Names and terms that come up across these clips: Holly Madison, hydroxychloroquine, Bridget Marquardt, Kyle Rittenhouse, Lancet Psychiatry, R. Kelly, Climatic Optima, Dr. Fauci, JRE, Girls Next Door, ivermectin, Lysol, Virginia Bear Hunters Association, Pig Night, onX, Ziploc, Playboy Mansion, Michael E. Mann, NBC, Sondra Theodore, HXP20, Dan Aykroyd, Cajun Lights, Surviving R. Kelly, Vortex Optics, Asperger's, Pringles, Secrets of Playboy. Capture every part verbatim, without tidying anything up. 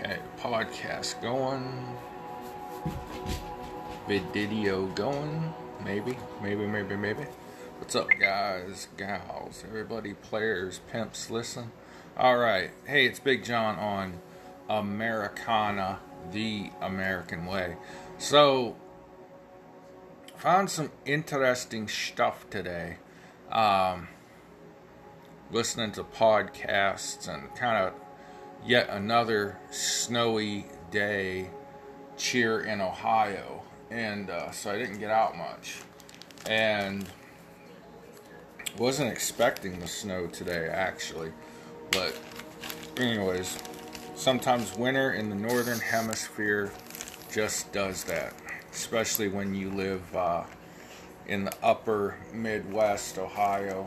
Okay, podcast going. Video going. Maybe, maybe, maybe, maybe. What's up, guys, gals, everybody, players, pimps, listen. Alright, hey, it's Big John on Americana, the American way. So, found some interesting stuff today. Um, listening to podcasts and kind of yet another snowy day cheer in Ohio. And uh, so I didn't get out much. And wasn't expecting the snow today, actually. But anyways, sometimes winter in the northern hemisphere just does that. Especially when you live uh, in the upper Midwest, Ohio.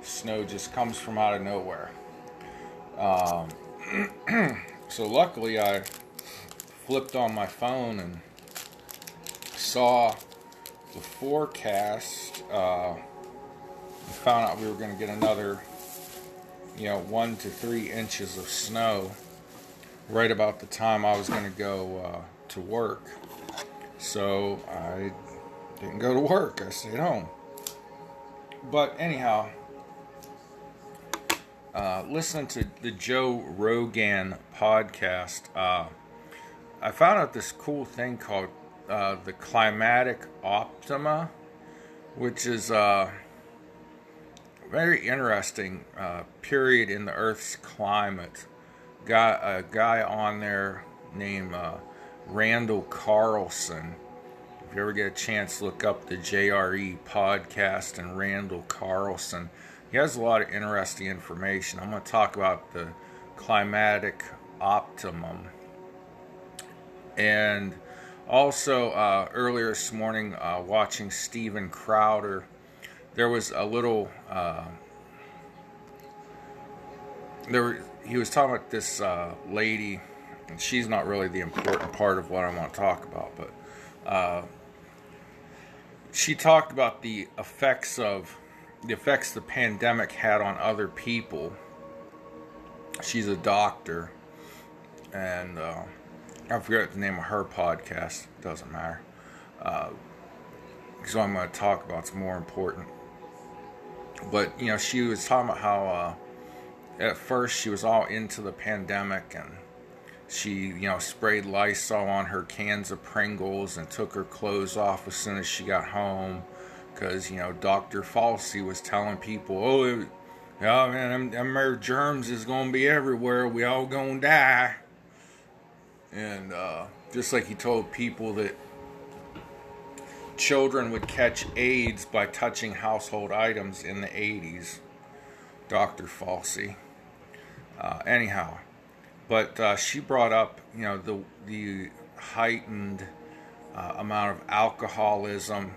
Snow just comes from out of nowhere. Um... So luckily I flipped on my phone and saw the forecast. Uh, found out we were going to get another, you know, one to three inches of snow right about the time I was going to go uh, to work. So I didn't go to work. I stayed home. But anyhow, Uh, listening to the Joe Rogan podcast, uh, I found out this cool thing called uh, the Climatic Optima, which is a very interesting uh, period in the Earth's climate. Got a guy on there named uh, Randall Carlson. If you ever get a chance, look up the J R E podcast and Randall Carlson. He has a lot of interesting information. I'm going to talk about the climatic optimum. And also, uh, earlier this morning, uh, watching Steven Crowder, there was a little... Uh, there, were, he was talking about this uh, lady, and she's not really the important part of what I want to talk about, but uh, she talked about the effects of... the effects the pandemic had on other people. She's a doctor, and uh, I forgot the name of her podcast. It doesn't matter. Uh, so I'm going to talk about it's more important. But you know, she was talking about how uh, at first she was all into the pandemic, and she you know sprayed Lysol on her cans of Pringles and took her clothes off as soon as she got home. Because, you know, Doctor Fauci was telling people, oh, it, oh man, them, them germs is going to be everywhere. We all going to die. And uh, just like he told people that children would catch AIDS by touching household items in the eighties. Doctor Fauci. Uh, anyhow. But uh, she brought up, you know, the, the heightened uh, amount of alcoholism,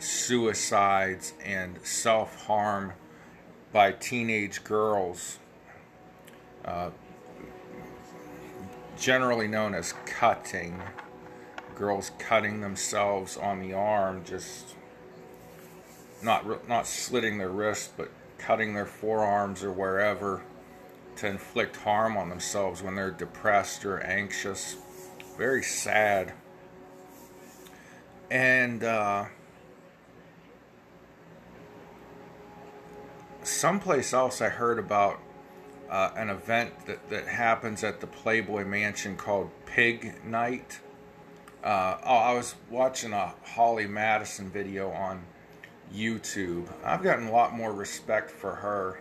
suicides, and self-harm by teenage girls, uh, generally known as cutting. Girls cutting themselves on the arm, just not not slitting their wrists, but cutting their forearms or wherever to inflict harm on themselves when they're depressed or anxious. Very sad. And uh someplace else I heard about uh, an event that, that happens at the Playboy Mansion called Pig Night. Uh, oh, I was watching a Holly Madison video on YouTube. I've gotten a lot more respect for her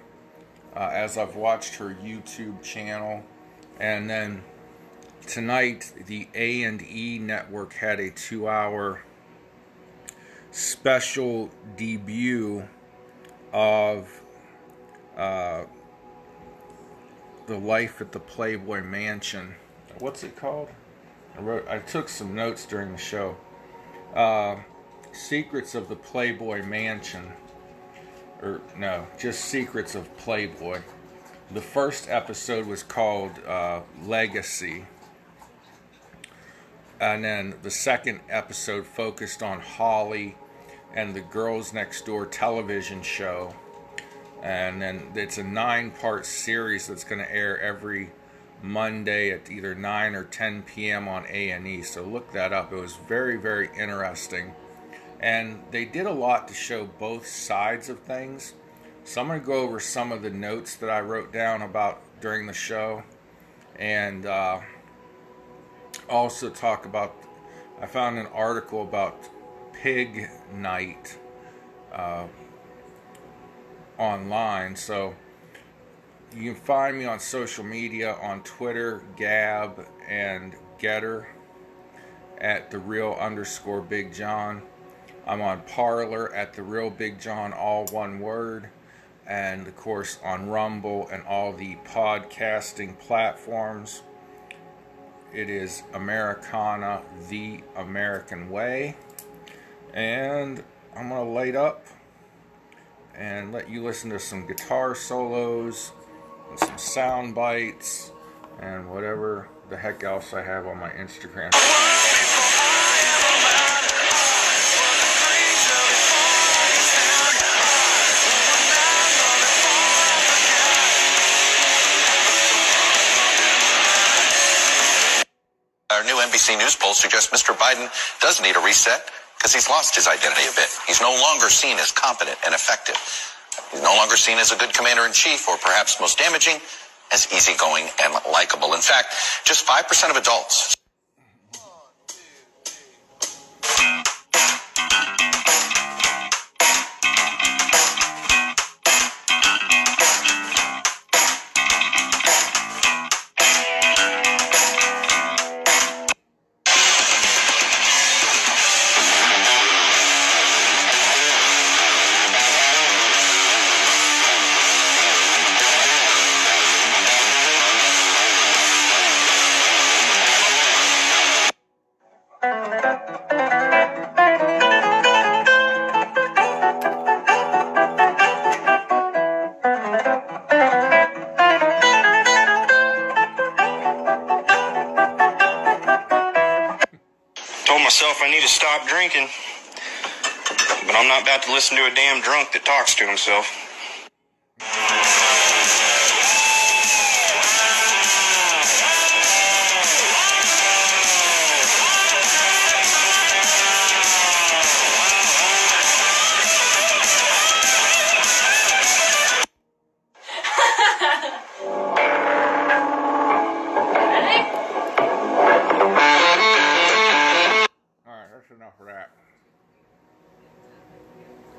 uh, as I've watched her YouTube channel. And then tonight, the A and E network had a two-hour special debut of... Uh, the life at the Playboy Mansion. What's it called? I wrote. I took some notes during the show. Uh, Secrets of the Playboy Mansion, or no, just Secrets of Playboy. The first episode was called uh, Legacy, and then the second episode focused on Holly and the Girls Next Door television show. And then it's a nine-part series that's going to air every Monday at either nine or ten p.m. on A and E. So look that up. It was very, very interesting. And they did a lot to show both sides of things. So I'm going to go over some of the notes that I wrote down about during the show. And uh, also talk about, I found an article about Pig Night uh, online. So you can find me on social media, on Twitter, Gab, and Getter at the real underscore Big John. I'm on Parler at the real Big John, all one word, and of course on Rumble and all the podcasting platforms. It is Americana, the American way, and I'm gonna light up and let you listen to some guitar solos and some sound bites and whatever the heck else I have on my Instagram. Our new N B C News poll suggests Mister Biden does need a reset because he's lost his identity a bit. He's no longer seen as competent and effective. He's no longer seen as a good commander-in-chief, or perhaps most damaging, as easygoing and likable. In fact, just five percent of adults... listen to a damn drunk that talks to himself.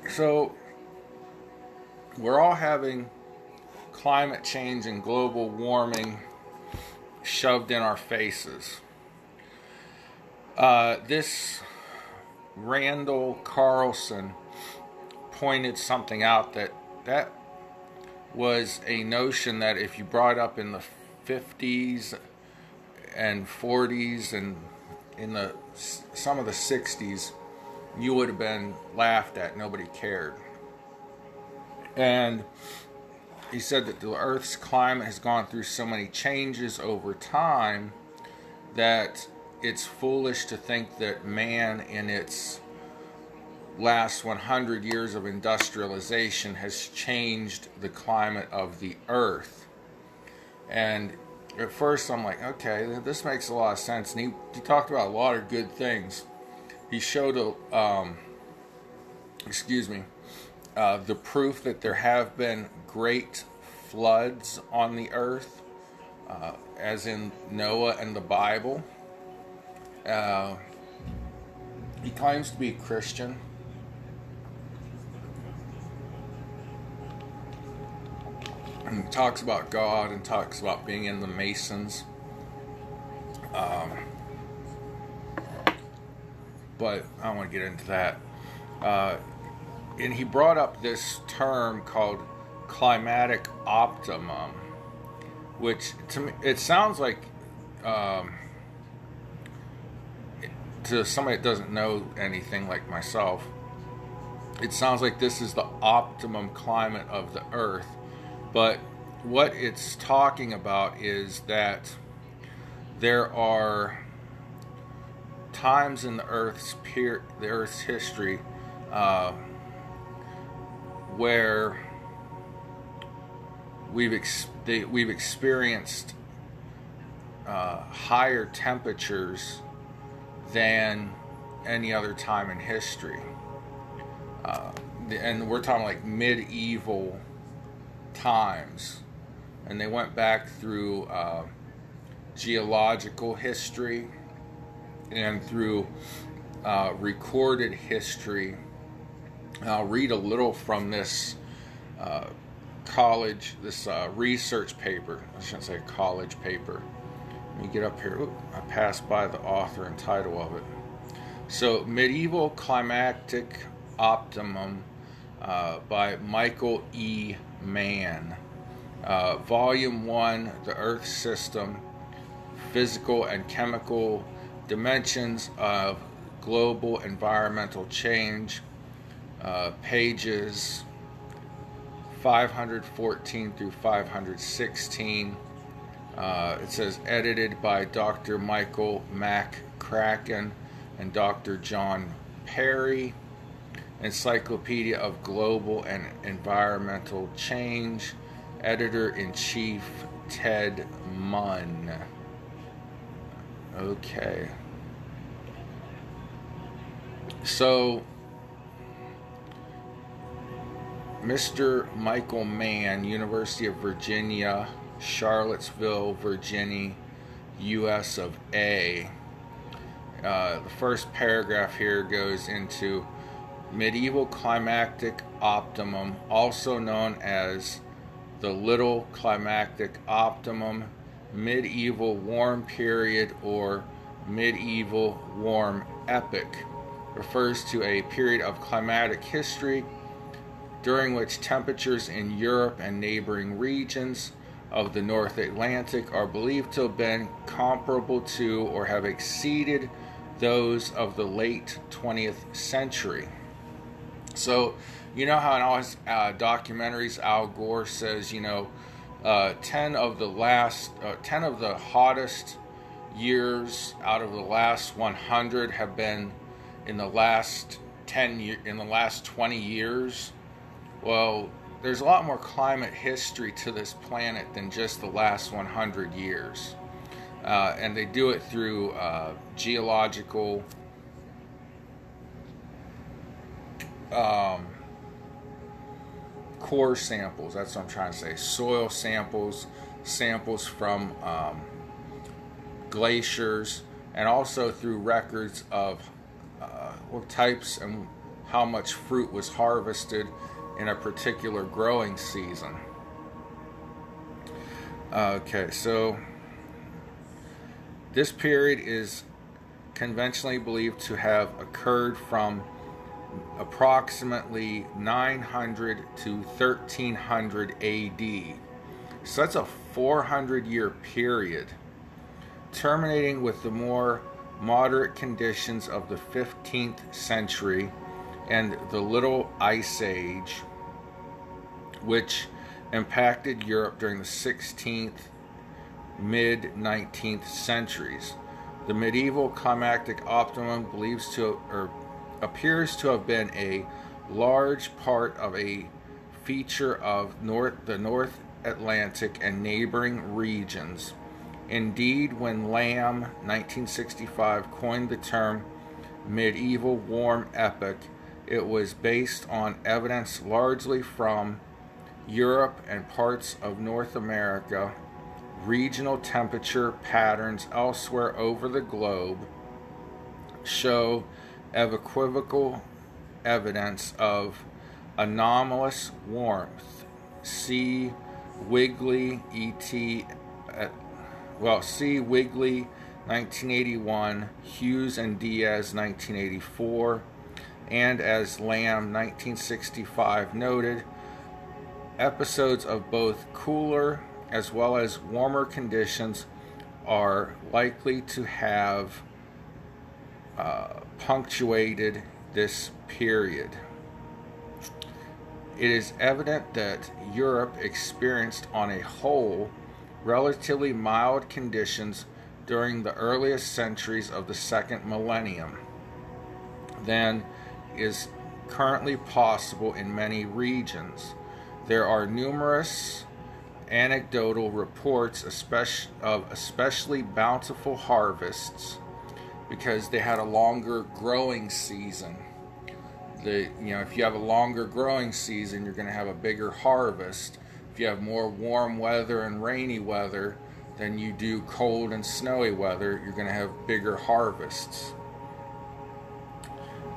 So, we're all having climate change and global warming shoved in our faces. Uh, this Randall Carlson pointed something out that that was a notion that if you brought up in the fifties and forties and in the some of the sixties, you would have been laughed at. Nobody cared. And he said that the Earth's climate has gone through so many changes over time that it's foolish to think that man in its last one hundred years of industrialization has changed the climate of the Earth. And at first I'm like, okay, this makes a lot of sense. And he, he talked about a lot of good things. He showed, a, um, excuse me, uh, the proof that there have been great floods on the earth, uh, as in Noah and the Bible. Uh, he claims to be a Christian. And he talks about God and talks about being in the Masons. Um... But I don't want to get into that. Uh, and he brought up this term called climatic optimum, which to me, it sounds like, um, to somebody that doesn't know anything like myself, it sounds like this is the optimum climate of the earth. But what it's talking about is that there are times in the Earth's peer, the Earth's history, uh, where we've ex- they, we've experienced uh, higher temperatures than any other time in history. Uh, and we're talking like medieval times. And they went back through uh, geological history and through uh, recorded history. And I'll read a little from this uh, college, this uh, research paper. I shouldn't say college paper. Let me get up here. Oop, I passed by the author and title of it. So, Medieval Climatic Optimum uh, by Michael E. Mann. Uh, volume one, The Earth System, Physical and Chemical Dimensions of Global Environmental Change, uh, pages five hundred fourteen through five hundred sixteen. Uh, it says, edited by Doctor Michael McCracken and Doctor John Perry, Encyclopedia of Global and Environmental Change, Editor-in-Chief Ted Munn. Okay. So, Mister Michael Mann, University of Virginia, Charlottesville, Virginia, U S of A. Uh, the first paragraph here goes into Medieval Climatic Optimum, also known as the Little Climatic Optimum, Medieval Warm Period, or Medieval Warm Epoch, refers to a period of climatic history during which temperatures in Europe and neighboring regions of the North Atlantic are believed to have been comparable to or have exceeded those of the late twentieth century. So, you know how in all his uh, documentaries, Al Gore says, you know, uh, ten of the last, uh, ten of the hottest years out of the last one hundred have been in the last ten, in the last twenty years. Well, there's a lot more climate history to this planet than just the last one hundred years, uh, and they do it through uh, geological. Um, core samples, that's what I'm trying to say, soil samples, samples from um, glaciers, and also through records of uh, what types and how much fruit was harvested in a particular growing season. Okay, so this period is conventionally believed to have occurred from approximately nine hundred to thirteen hundred A D. So that's a four hundred year period, terminating with the more moderate conditions of the fifteenth century and the Little Ice Age, which impacted Europe during the sixteenth, mid-nineteenth centuries. The medieval climactic optimum believes to, or appears to have been a large part of a feature of north, the North Atlantic and neighboring regions. Indeed, when Lamb, nineteen sixty-five, coined the term medieval warm epoch, it was based on evidence largely from Europe and parts of North America, regional temperature patterns elsewhere over the globe show equivocal evidence of anomalous warmth. See Wigley E T At, well, see Wigley nineteen eighty-one, Hughes and Diaz nineteen eighty-four, and as Lamb nineteen sixty-five noted, episodes of both cooler as well as warmer conditions are likely to have Uh, punctuated this period. It is evident that Europe experienced on a whole relatively mild conditions during the earliest centuries of the second millennium than is currently possible in many regions. There are numerous anecdotal reports especially of especially bountiful harvests because they had a longer growing season. The, you know, if you have a longer growing season, you're going to have a bigger harvest. If you have more warm weather and rainy weather than you do cold and snowy weather, you're going to have bigger harvests.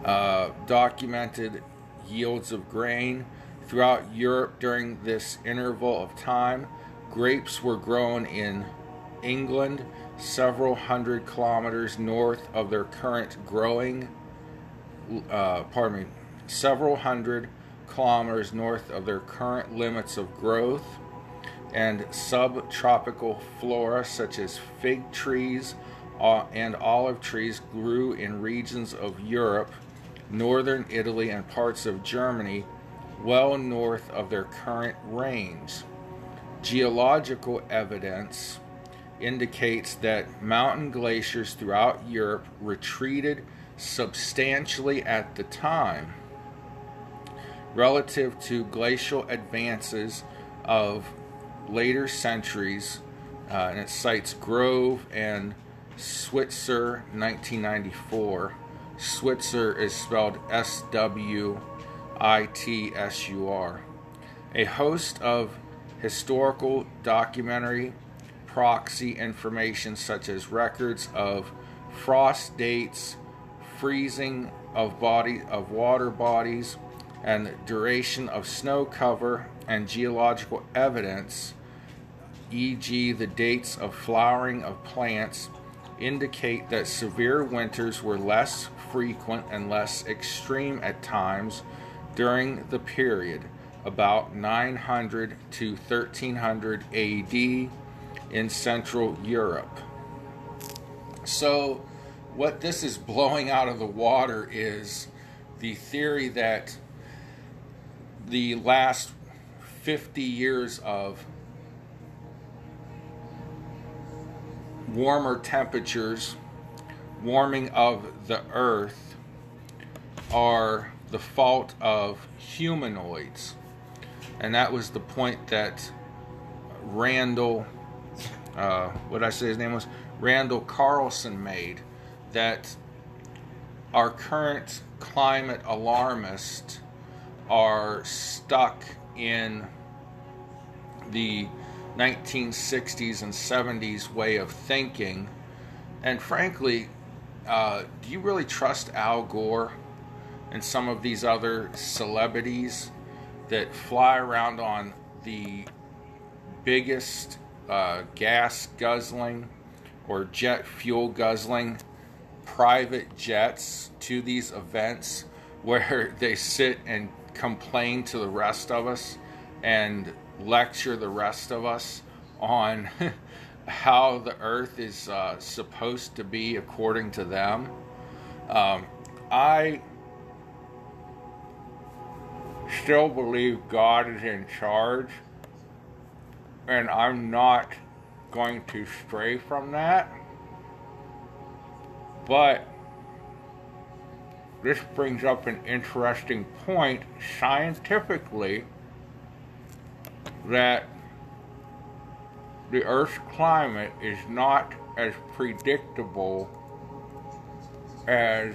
Uh, documented yields of grain. Throughout Europe during this interval of time, grapes were grown in England several hundred kilometers north of their current growing Uh, pardon me, several hundred kilometers north of their current limits of growth, and subtropical flora such as fig trees uh, and olive trees grew in regions of Europe, northern Italy, and parts of Germany well north of their current range. Geological evidence indicates that mountain glaciers throughout Europe retreated substantially at the time relative to glacial advances of later centuries, uh, and it cites Grove and Switzer nineteen ninety-four. Switzer is spelled S W I T S U R. A host of historical, documentary, proxy information such as records of frost dates, freezing of body of water bodies, and duration of snow cover, and geological evidence, for example the dates of flowering of plants, indicate that severe winters were less frequent and less extreme at times during the period about nine hundred to thirteen hundred A D in Central Europe. So what this is blowing out of the water is the theory that the last fifty years of warmer temperatures, warming of the earth, are the fault of humanoids. And that was the point that Randall, uh, what did I say his name was? Randall Carlson made. That our current climate alarmists are stuck in the nineteen sixties and seventies way of thinking. And frankly, uh, do you really trust Al Gore and some of these other celebrities that fly around on the biggest uh, gas guzzling or jet fuel guzzling private jets to these events where they sit and complain to the rest of us and lecture the rest of us on how the earth is uh, supposed to be according to them? Um, I still believe God is in charge, and I'm not going to stray from that. But this brings up an interesting point scientifically, that the Earth's climate is not as predictable as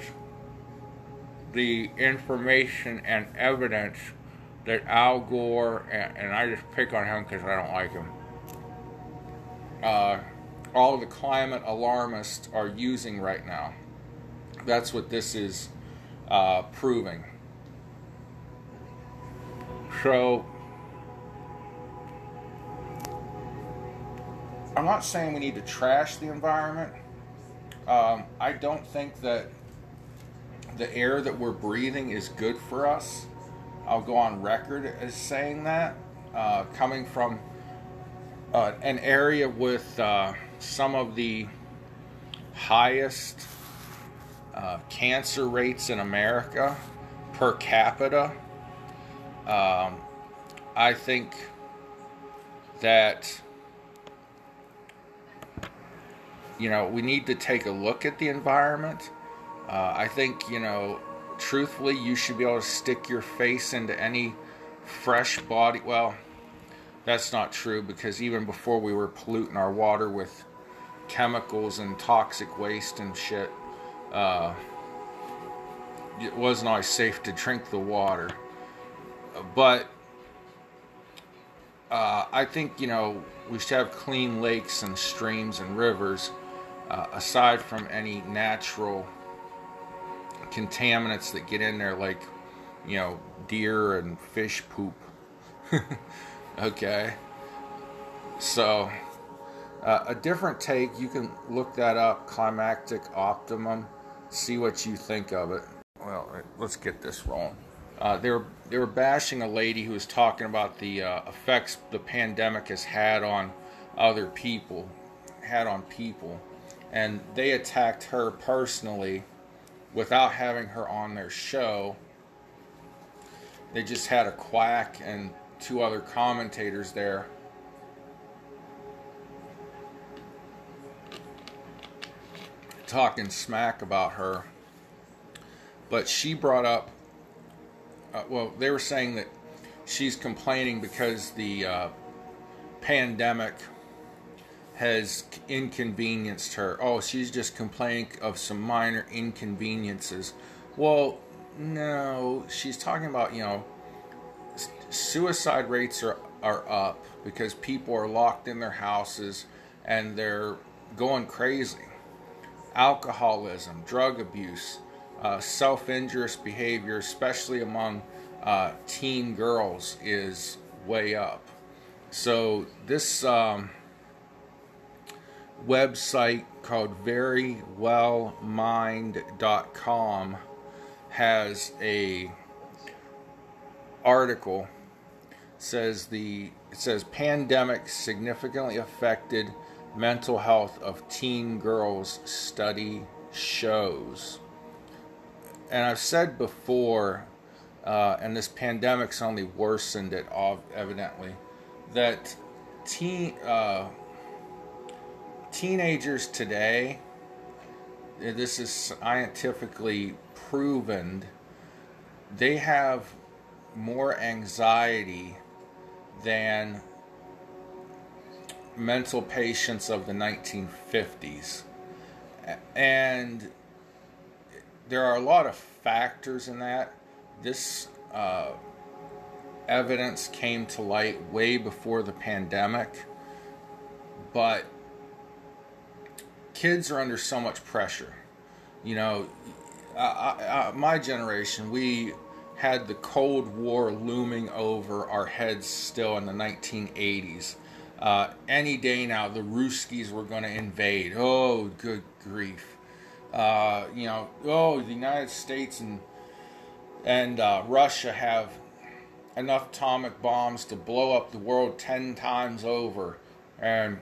the information and evidence that Al Gore, and, and I just pick on him because I don't like him, uh, all the climate alarmists are using right now. That's what this is uh, proving. So, I'm not saying we need to trash the environment. Um, I don't think that the air that we're breathing is good for us. I'll go on record as saying that. Uh, coming from uh, an area with Uh, some of the highest uh, cancer rates in America per capita. Um, I think that, you know, we need to take a look at the environment. Uh, I think, you know, truthfully, you should be able to stick your face into any fresh body. Well, That's not true, because even before we were polluting our water with chemicals and toxic waste and shit, uh, it wasn't always safe to drink the water. But uh, I think, you know, we should have clean lakes and streams and rivers, uh, aside from any natural contaminants that get in there, like, you know, deer and fish poop. Okay. So, uh, a different take, you can look that up, Climatic Optimum, see what you think of it. Well, let's get this rolling. Uh, they were they were bashing a lady who was talking about the uh, effects the pandemic has had on other people, had on people, and they attacked her personally without having her on their show. They just had a quack and two other commentators there. Talking smack about her. But she brought up, uh, well, they were saying that she's complaining because the uh, pandemic has inconvenienced her. Oh, she's just complaining of some minor inconveniences. Well, no, she's talking about, you know, suicide rates are, are up because people are locked in their houses and they're going crazy. Alcoholism, drug abuse, Uh, self-injurious behavior, especially among uh, teen girls, is way up. So this um, website called very well mind dot com has a article. It says the it says pandemic significantly affected mental health of teen girls, study shows. And I've said before, uh, and this pandemic's only worsened it, evidently, that teen uh, teenagers today, this is scientifically proven, they have more anxiety than mental patients of the nineteen fifties. And there are a lot of factors in that. This uh, evidence came to light way before the pandemic, but kids are under so much pressure. You know, I, I, my generation, we had the Cold War looming over our heads still in the nineteen eighties. Uh, any day now, the Ruskies were going to invade. Oh, good grief. Uh, you know, oh, the United States and and uh, Russia have enough atomic bombs to blow up the world ten times over, and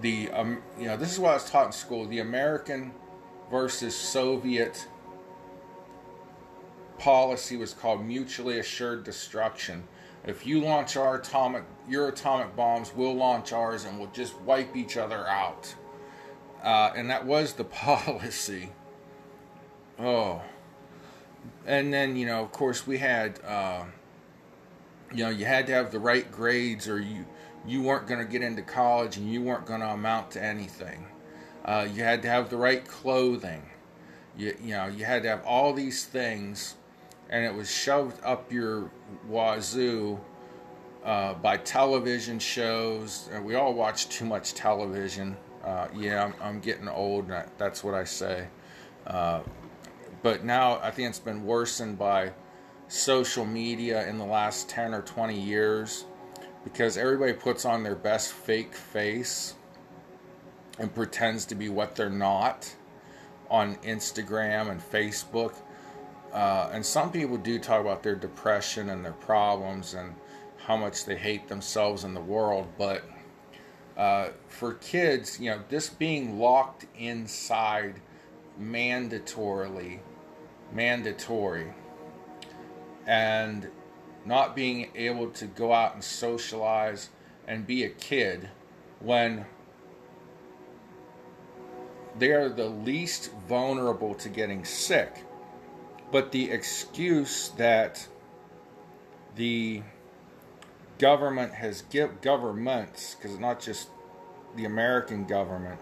the um, you know, this is what I was taught in school: the American versus Soviet policy was called mutually assured destruction. If you launch our atomic, your atomic bombs, we'll launch ours, and we'll just wipe each other out. Uh, and that was the policy. Oh. And then, you know, of course, we had, uh, you know, you had to have the right grades, or you, you weren't going to get into college, and you weren't going to amount to anything. Uh, you had to have the right clothing. You, you know, you had to have all these things. And it was shoved up your wazoo uh, by television shows. And we all watch too much television. Uh, yeah, I'm, I'm getting old, and I, that's what I say. Uh, but now I think it's been worsened by social media in the last ten or twenty years, because everybody puts on their best fake face and pretends to be what they're not on Instagram and Facebook. Uh, and some people do talk about their depression and their problems and how much they hate themselves and the world. But uh, for kids, you know, this being locked inside mandatorily, mandatory, and not being able to go out and socialize and be a kid when they are the least vulnerable to getting sick. But the excuse that the government has given governments, because it's not just the American government,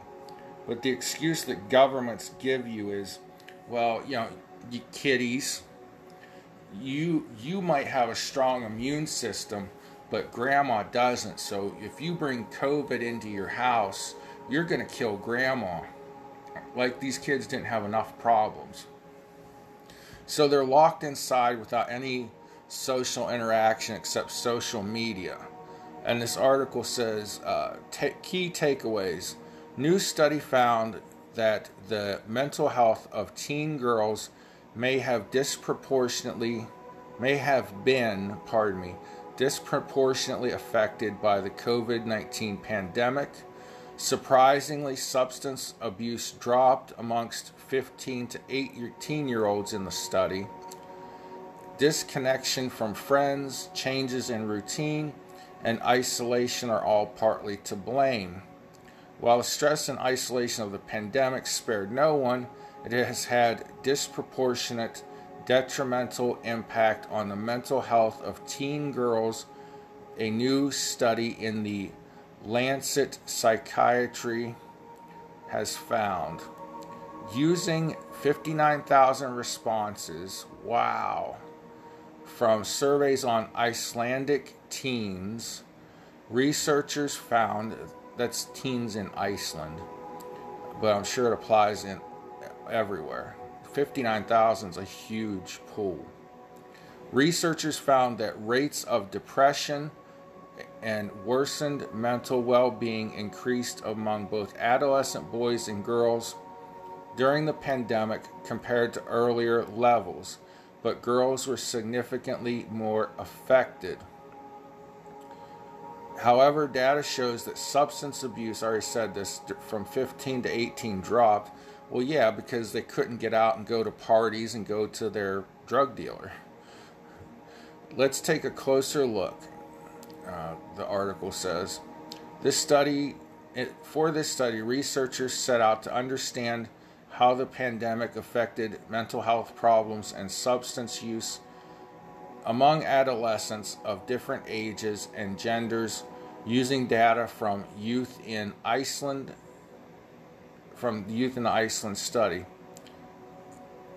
but the excuse that governments give you is, well, you know, you kiddies, you you might have a strong immune system, but grandma doesn't. So if you bring COVID into your house, you're going to kill grandma. Like these kids didn't have enough problems. So they're locked inside without any social interaction except social media. And this article says, uh, t- key takeaways. New study found that the mental health of teen girls may have disproportionately, may have been, pardon me, disproportionately affected by the COVID nineteen pandemic. Surprisingly, substance abuse dropped amongst fifteen to eighteen-year-olds in the study. Disconnection from friends, changes in routine, and isolation are all partly to blame. While the stress and isolation of the pandemic spared no one, it has had disproportionate, detrimental impact on the mental health of teen girls, a new study in the Lancet Psychiatry has found. Using fifty-nine thousand responses, wow, from surveys on Icelandic teens, researchers found, that's teens in Iceland, but I'm sure it applies in everywhere. fifty-nine thousand is a huge pool. Researchers found that rates of depression and worsened mental well-being increased among both adolescent boys and girls during the pandemic compared to earlier levels, but girls were significantly more affected. However, data shows that substance abuse, I already said this, from fifteen to eighteen dropped. Well, yeah, because they couldn't get out and go to parties and go to their drug dealer. Let's take a closer look. Uh, the article says, this study, it, for this study, researchers set out to understand how the pandemic affected mental health problems and substance use among adolescents of different ages and genders, using data from youth in Iceland, from youth in the Iceland study.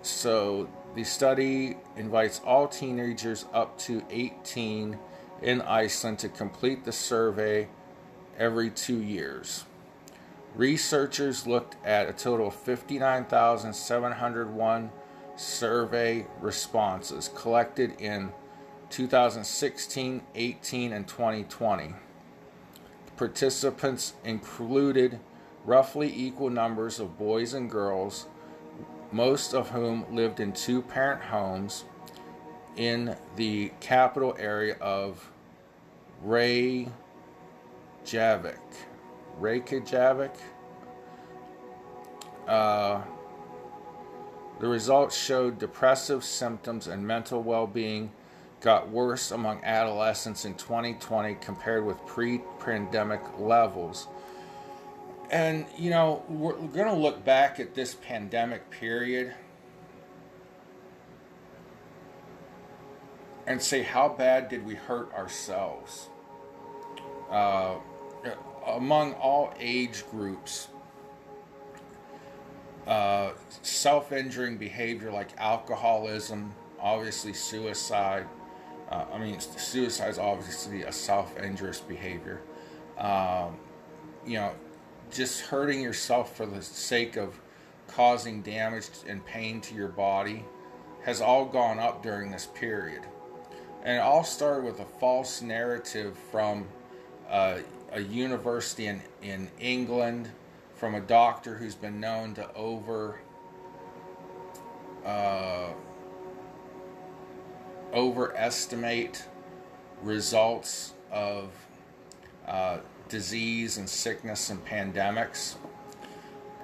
So the study invites all teenagers up to eighteen in Iceland to complete the survey every two years. Researchers looked at a total of fifty-nine thousand seven hundred one survey responses collected in two thousand sixteen, eighteen, and twenty twenty. Participants included roughly equal numbers of boys and girls, most of whom lived in two-parent homes in the capital area of Reykjavik. Reykjavik. Uh, the results showed depressive symptoms and mental well-being got worse among adolescents in twenty twenty compared with pre-pandemic levels. And, you know, we're going to look back at this pandemic period and say, how bad did we hurt ourselves? Uh, among all age groups, uh, self-injuring behavior like alcoholism, obviously suicide. Uh, I mean, suicide is obviously a self-injurious behavior. Um, you know, just hurting yourself for the sake of causing damage and pain to your body has all gone up during this period. And it all started with a false narrative from uh, a university in, in England, from a doctor who's been known to over uh, overestimate results of uh, disease and sickness and pandemics.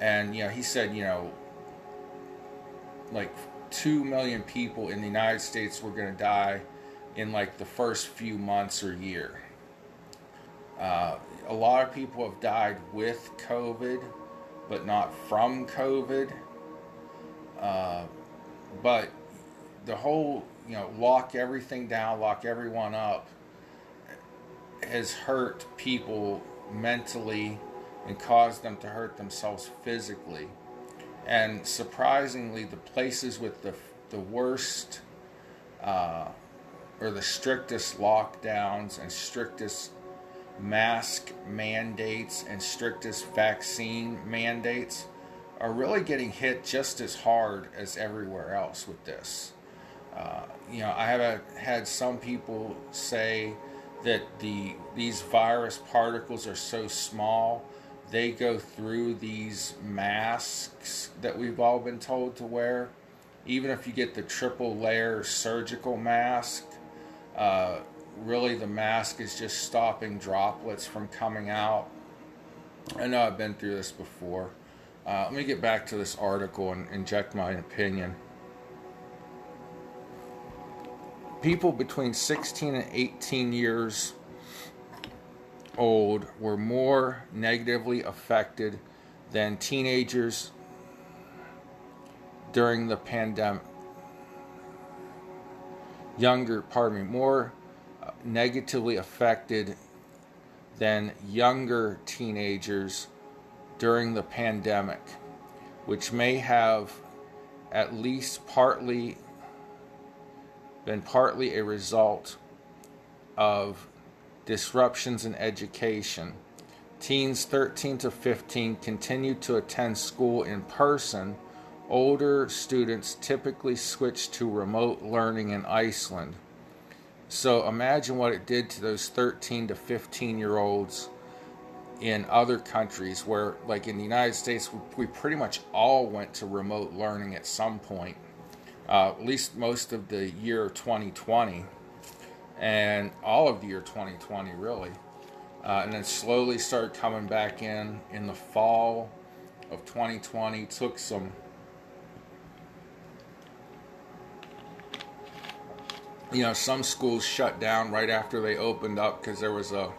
And you know, he said, you know, like two million people in the United States were going to die in like the first few months or year. Uh, a lot of people have died with COVID, but not from COVID. Uh, but the whole you know, lock everything down, lock everyone up, has hurt people mentally and caused them to hurt themselves physically. And surprisingly, the places with the the worst uh, or the strictest lockdowns and strictest mask mandates and strictest vaccine mandates are really getting hit just as hard as everywhere else with this. Uh, you know, I have had some people say that the these virus particles are so small they go through these masks that we've all been told to wear. Even if you get the triple layer surgical mask, uh, really the mask is just stopping droplets from coming out. I know I've been through this before. Uh, let me get back to this article and inject my opinion. People between sixteen and eighteen years old were more negatively affected than teenagers during the pandemic. Younger, pardon me, more negatively affected than younger teenagers during the pandemic, which may have at least partly been partly a result of disruptions in education. Teens thirteen to fifteen continue to attend school in person. Older students typically switch to remote learning in Iceland. So imagine what it did to those thirteen to fifteen year olds in other countries where, like in the United States, we pretty much all went to remote learning at some point, uh, at least most of the year twenty twenty. And all of the year twenty twenty, really. Uh, and then slowly started coming back in in the fall of twenty twenty. Took some, you know, some schools shut down right after they opened up because there was a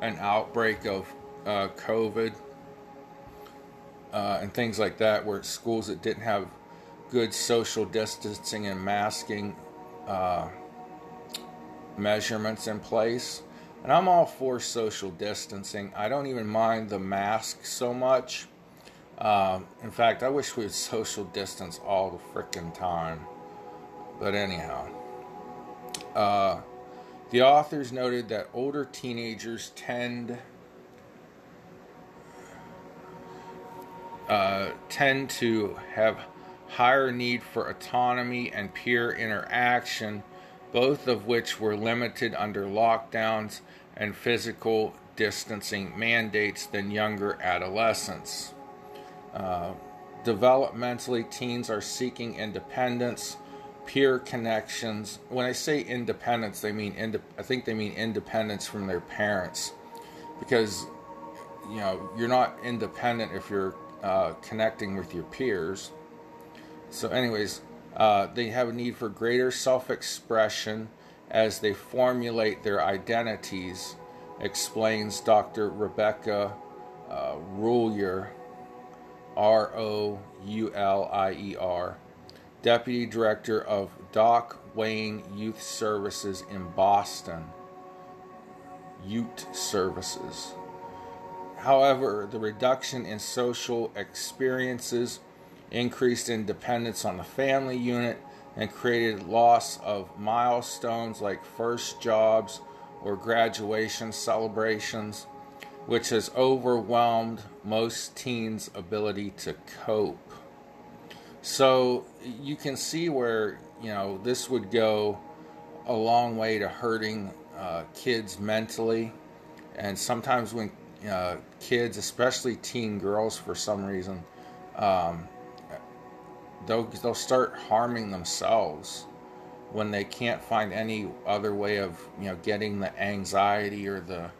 an outbreak of uh, COVID uh, and things like that, where schools that didn't have good social distancing and masking uh measurements in place. And I'm all for social distancing. I don't even mind the mask so much. Um, in fact, I wish we would social distance all the frickin' time. But anyhow, uh, the authors noted that older teenagers tend uh, tend to have higher need for autonomy and peer interaction, both of which were limited under lockdowns and physical distancing mandates than younger adolescents. Uh, developmentally, teens are seeking independence, peer connections. When I say independence, they mean ind- I think they mean independence from their parents, because, you know, you're not independent if you're uh, connecting with your peers. So anyways, Uh, they have a need for greater self-expression as they formulate their identities, explains Doctor Rebecca uh, Roulier, R O U L I E R, Deputy Director of Doc Wayne Youth Services in Boston. Youth Services. However, the reduction in social experiences increased in dependence on the family unit and created loss of milestones like first jobs or graduation celebrations, which has overwhelmed most teens' ability to cope. So you can see where, you know, this would go a long way to hurting uh, kids mentally. And sometimes when uh, kids, especially teen girls for some reason, um, They'll, they'll start harming themselves when they can't find any other way of, you know, getting the anxiety or the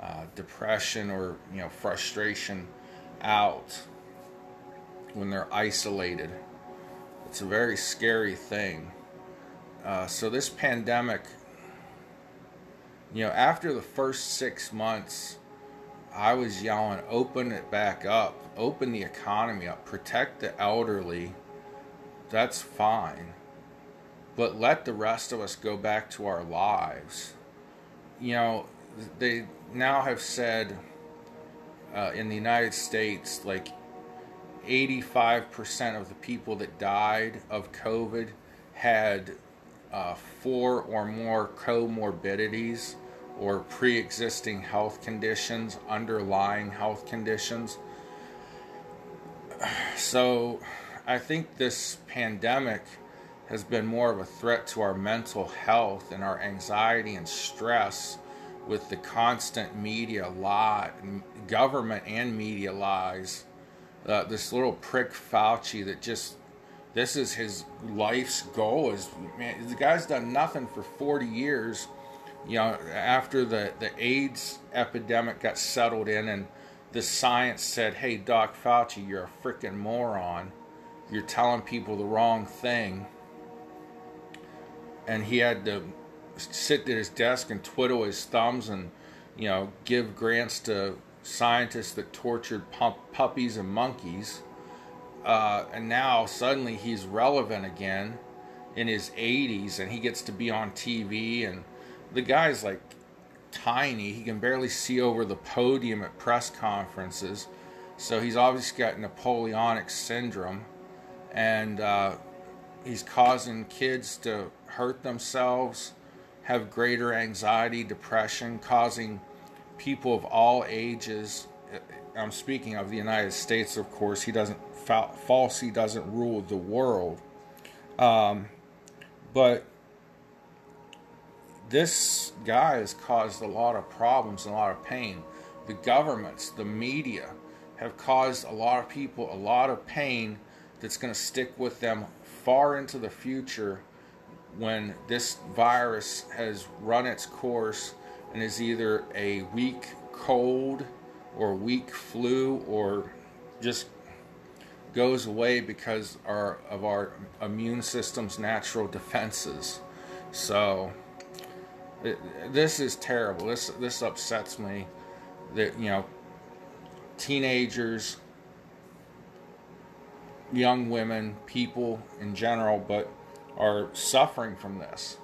uh, depression or, you know, frustration out when they're isolated. It's a very scary thing. Uh, so this pandemic, you know, after the first six months, I was yelling, open it back up, open the economy up, protect the elderly. That's fine. but let the rest of us go back to our lives. You know, they now have said uh, in the United States, like eighty-five percent of the people that died of COVID had uh, four or more comorbidities or pre-existing health conditions, underlying health conditions. So I think this pandemic has been more of a threat to our mental health and our anxiety and stress with the constant media lie, government and media lies. Uh, this little prick Fauci that just, this is his life's goal. Is, man, the guy's done nothing for forty years. You know, after the, the AIDS epidemic got settled in and the science said, hey, Doc Fauci, you're a freaking moron. You're telling people the wrong thing. And he had to sit at his desk and twiddle his thumbs and, you know, give grants to scientists that tortured pump, puppies and monkeys. Uh, and now suddenly he's relevant again in his eighties and he gets to be on T V. And the guy's like tiny. He can barely see over the podium at press conferences. So he's obviously got Napoleonic syndrome. And uh, he's causing kids to hurt themselves, have greater anxiety, depression, causing people of all ages. I'm speaking of the United States, of course. He doesn't, Fauci doesn't rule the world. Um, but this guy has caused a lot of problems and a lot of pain. The governments, the media have caused a lot of people a lot of pain that's going to stick with them far into the future when this virus has run its course and is either a weak cold or weak flu or just goes away because our, of our immune system's natural defenses. So it, this is terrible. This this upsets me that, you know, teenagers, young women, people in general, but are suffering from this.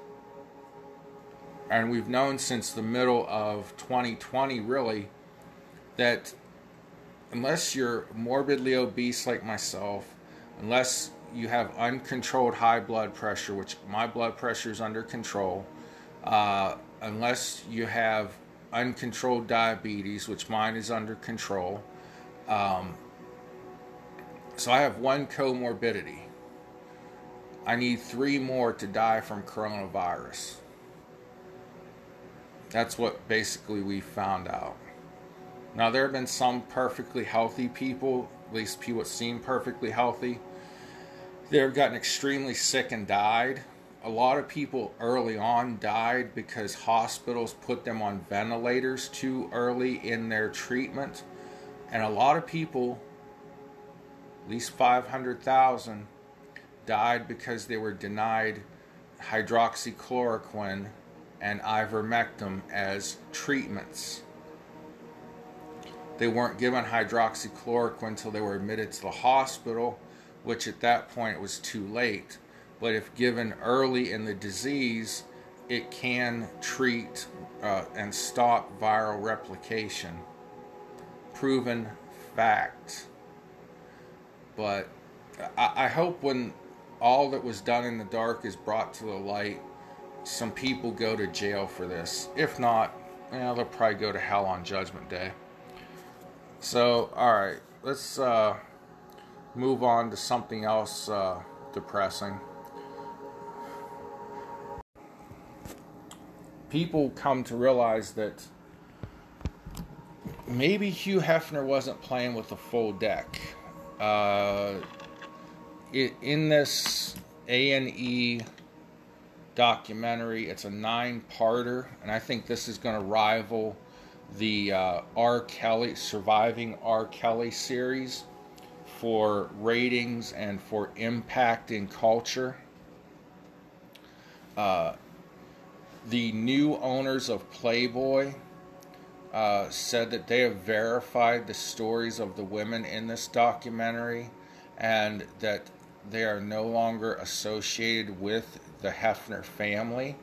And we've known since the middle of twenty twenty, really, that unless you're morbidly obese like myself, unless you have uncontrolled high blood pressure, which my blood pressure is under control, uh, unless you have uncontrolled diabetes, which mine is under control, um, so I have one comorbidity. I need three more to die from coronavirus. That's what basically we found out. Now, there have been some perfectly healthy people, at least people that seem perfectly healthy. They've gotten extremely sick and died. A lot of people early on died because hospitals put them on ventilators too early in their treatment. And a lot of people, at least five hundred thousand, died because they were denied hydroxychloroquine and ivermectin as treatments. They weren't given hydroxychloroquine until they were admitted to the hospital, which at that point was too late. But if given early in the disease, it can treat uh, and stop viral replication. Proven fact. But I hope when all that was done in the dark is brought to the light, some people go to jail for this. If not, you know, they'll probably go to hell on Judgment Day. So, alright, let's uh, move on to something else uh, depressing. People come to realize that maybe Hugh Hefner wasn't playing with a full deck. Uh, it, in this A and E documentary, it's a nine-parter, and I think this is going to rival the uh, R. Kelly, Surviving R. Kelly series for ratings and for impact in culture. Uh, the new owners of Playboy Uh, said that they have verified the stories of the women in this documentary and that they are no longer associated with the Hefner family,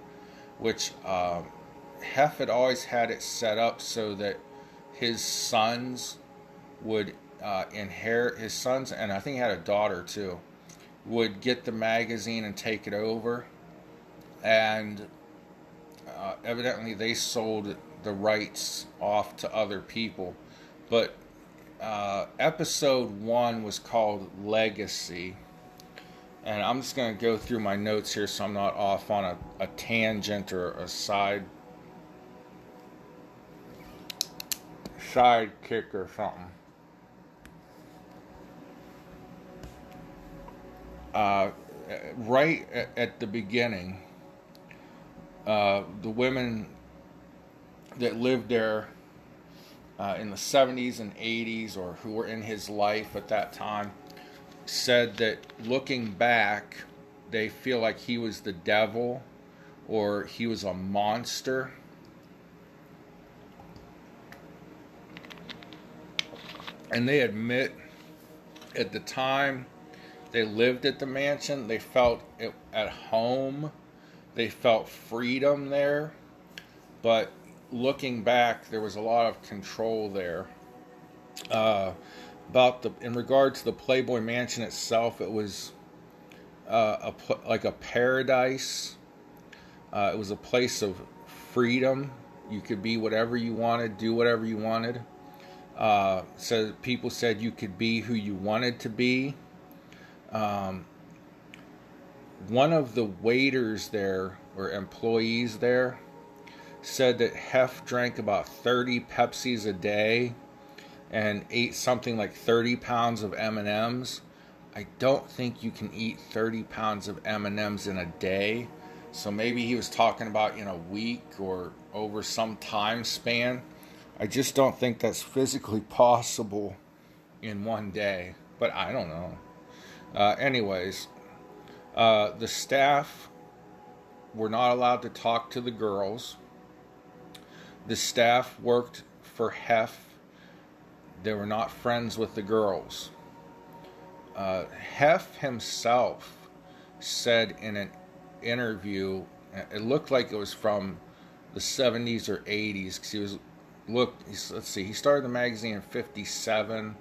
which um, Hef had always had it set up so that his sons would uh, inherit his sons, and I think he had a daughter too, would get the magazine and take it over. And uh, evidently they sold the rights off to other people. But uh, episode one was called Legacy. And I'm just going to go through my notes here so I'm not off on a, a tangent or a side side kick or something. Uh, right at, at the beginning, uh, the women that lived there uh, in the seventies and eighties, or who were in his life at that time, said that looking back, they feel like he was the devil or he was a monster. And they admit at the time they lived at the mansion, they felt it at home, they felt freedom there, but looking back, there was a lot of control there. Uh, about the in regard to the Playboy Mansion itself, it was uh, a, like a paradise. Uh, it was a place of freedom. You could be whatever you wanted, do whatever you wanted. Uh, so people said you could be who you wanted to be. Um, one of the waiters there, or employees there, said that Hef drank about thirty Pepsis a day and ate something like thirty pounds of M and M's. I don't think you can eat thirty pounds of M and M's in a day. So maybe he was talking about in a week or over some time span. I just don't think that's physically possible in one day. But I don't know. Uh, anyways, uh, the staff were not allowed to talk to the girls. The staff worked for Hef. They were not friends with the girls. Uh, Hef himself said in an interview, it looked like it was from the seventies or eighties, because he was, look, let's see, he started the magazine in fifty-seven,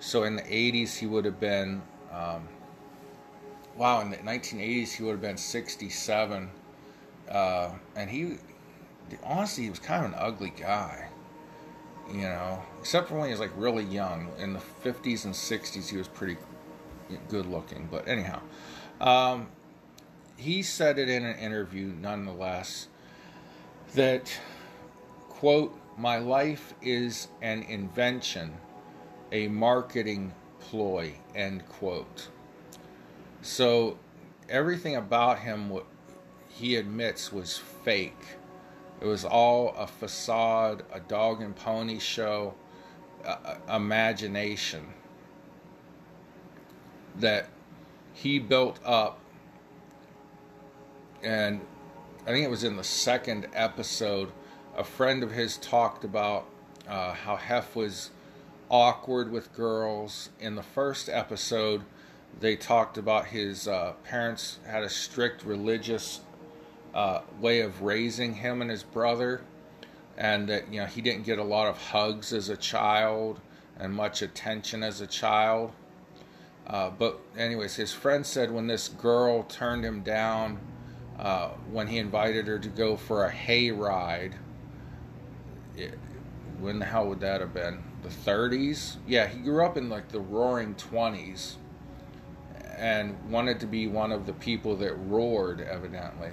so in the eighties he would have been, um, wow, in the nineteen eighties he would have been sixty-seven, uh, and he... honestly, he was kind of an ugly guy, you know, except for when he was like really young. In the fifties and sixties, he was pretty good looking, but anyhow, um, he said it in an interview nonetheless that, quote, "My life is an invention, a marketing ploy," end quote. So everything about him, he admits, was fake. It was all a facade, a dog and pony show, uh, imagination that he built up. And I think it was in the second episode, a friend of his talked about uh, how Hef was awkward with girls. In the first episode, they talked about his uh, parents had a strict religious Uh, way of raising him and his brother, and that, you know, he didn't get a lot of hugs as a child and much attention as a child. Uh, but anyways, his friend said when this girl turned him down uh, when he invited her to go for a hay ride, it, when the hell would that have been? The thirties? Yeah, he grew up in like the roaring twenties and wanted to be one of the people that roared, evidently.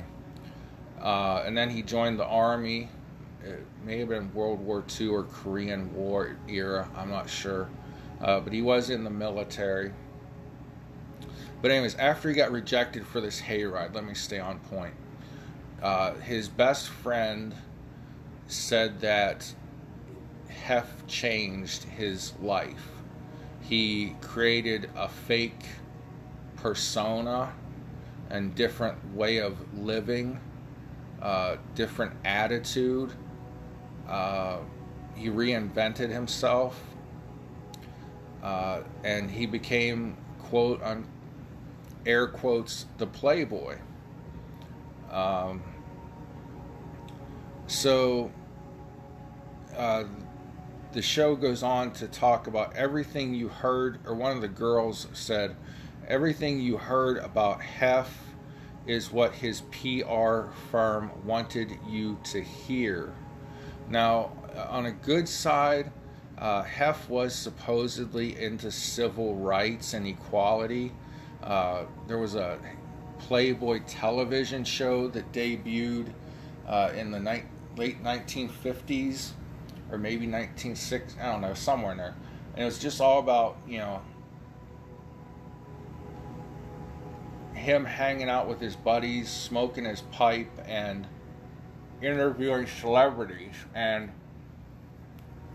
Uh, and then he joined the army. It may have been World War Two or Korean War era, I'm not sure. Uh, but he was in the military. But anyways, after he got rejected for this hayride, let me stay on point. Uh, his best friend said that Hef changed his life. He created a fake persona and different way of living. Uh, different attitude. Uh, he reinvented himself, uh, and he became, quote, un- air quotes, the playboy. Um, so uh, the show goes on to talk about everything you heard, or one of the girls said, everything you heard about Hef is what his P R firm wanted you to hear. Now, on a good side, uh, Hef was supposedly into civil rights and equality. Uh, there was a Playboy television show that debuted uh, in the ni- late nineteen fifties, or maybe nineteen sixties, I don't know, somewhere in there. And it was just all about, you know, him hanging out with his buddies, smoking his pipe, and interviewing celebrities. And